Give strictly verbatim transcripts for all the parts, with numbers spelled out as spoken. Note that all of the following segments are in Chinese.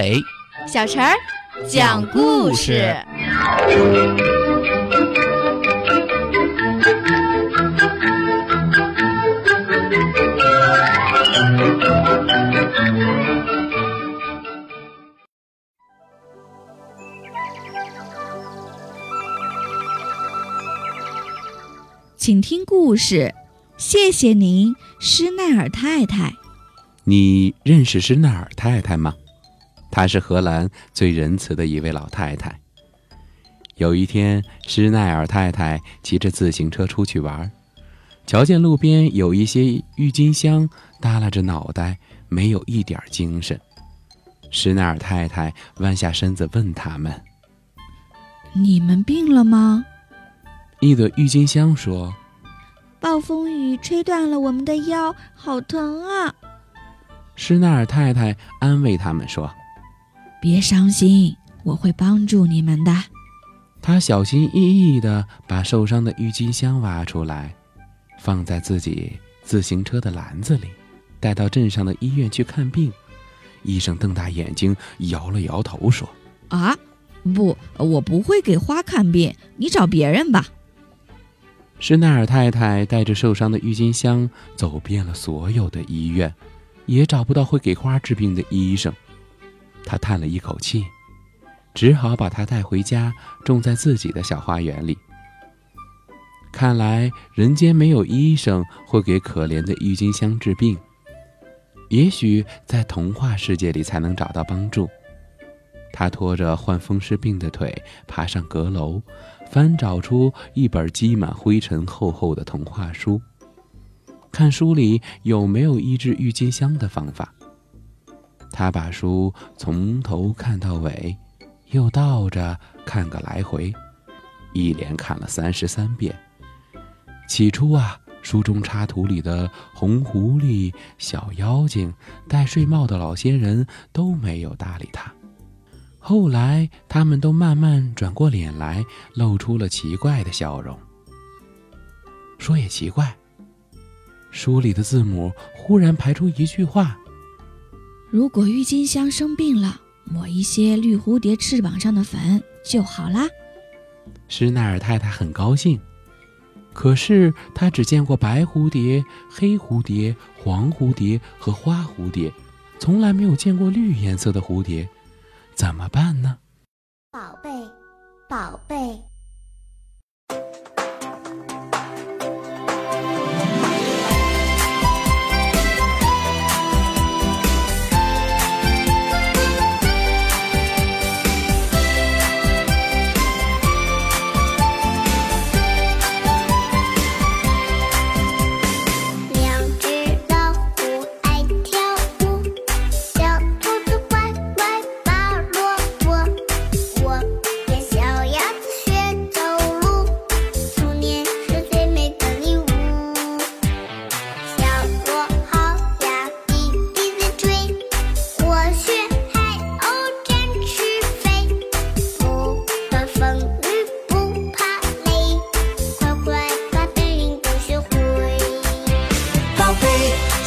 伟、小陈儿讲故事。请听故事，谢谢您，施耐尔太太。你认识施耐尔太太吗？她是荷兰最仁慈的一位老太太。有一天，施耐尔太太骑着自行车出去玩，瞧见路边有一些郁金香耷拉着脑袋，没有一点精神。施耐尔太太弯下身子问他们：“你们病了吗？”一朵郁金香说：“暴风雨吹断了我们的腰，好疼啊！”施耐尔太太安慰他们说：“别伤心，我会帮助你们的。”她小心翼翼地把受伤的郁金香挖出来，放在自己自行车的篮子里，带到镇上的医院去看病。医生瞪大眼睛，摇了摇头说：“啊，不，我不会给花看病，你找别人吧。”施耐尔太太带着受伤的郁金香走遍了所有的医院，也找不到会给花治病的医生。她叹了一口气，只好把它带回家，种在自己的小花园里。看来人间没有医生会给可怜的郁金香治病，也许在童话世界里才能找到帮助。她拖着患风湿病的腿爬上阁楼，翻找出一本积满灰尘厚厚的童话书，看书里有没有医治郁金香的方法。她把书从头看到尾，又倒着看个来回，一连看了三十三遍。起初啊，书中插图里的红狐狸、小妖精、戴睡帽的老仙人都没有搭理她。后来他们都慢慢转过脸来，露出了奇怪的笑容。说也奇怪，书里的字母忽然排出一句话：“如果郁金香生病了，抹一些绿蝴蝶翅膀上的粉就好啦。”施耐尔太太很高兴，可是她只见过白蝴蝶、黑蝴蝶、黄蝴蝶和花蝴蝶，从来没有见过绿颜色的蝴蝶。怎么办呢？宝贝，宝贝，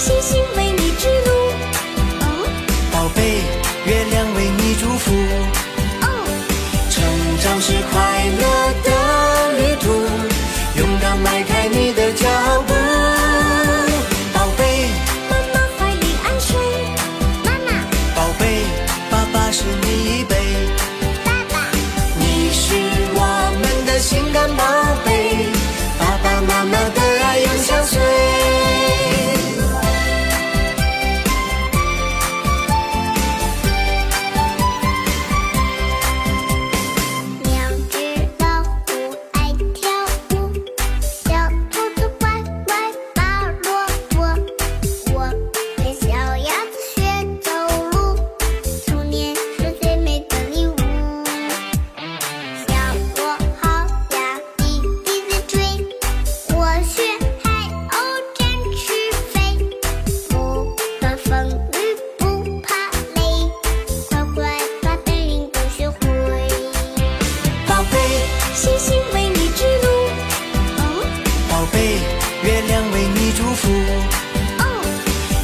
星星为你指路，哦，宝贝，月亮为你祝福，哦，成长是快乐的旅途，勇敢迈开你的脚步，宝贝，妈妈怀里安睡，妈妈，宝贝，爸爸是你一辈，爸爸，你是我们的心肝宝贝，爸爸妈妈的爱永相随。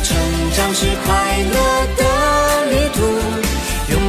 成长是快乐的旅途，勇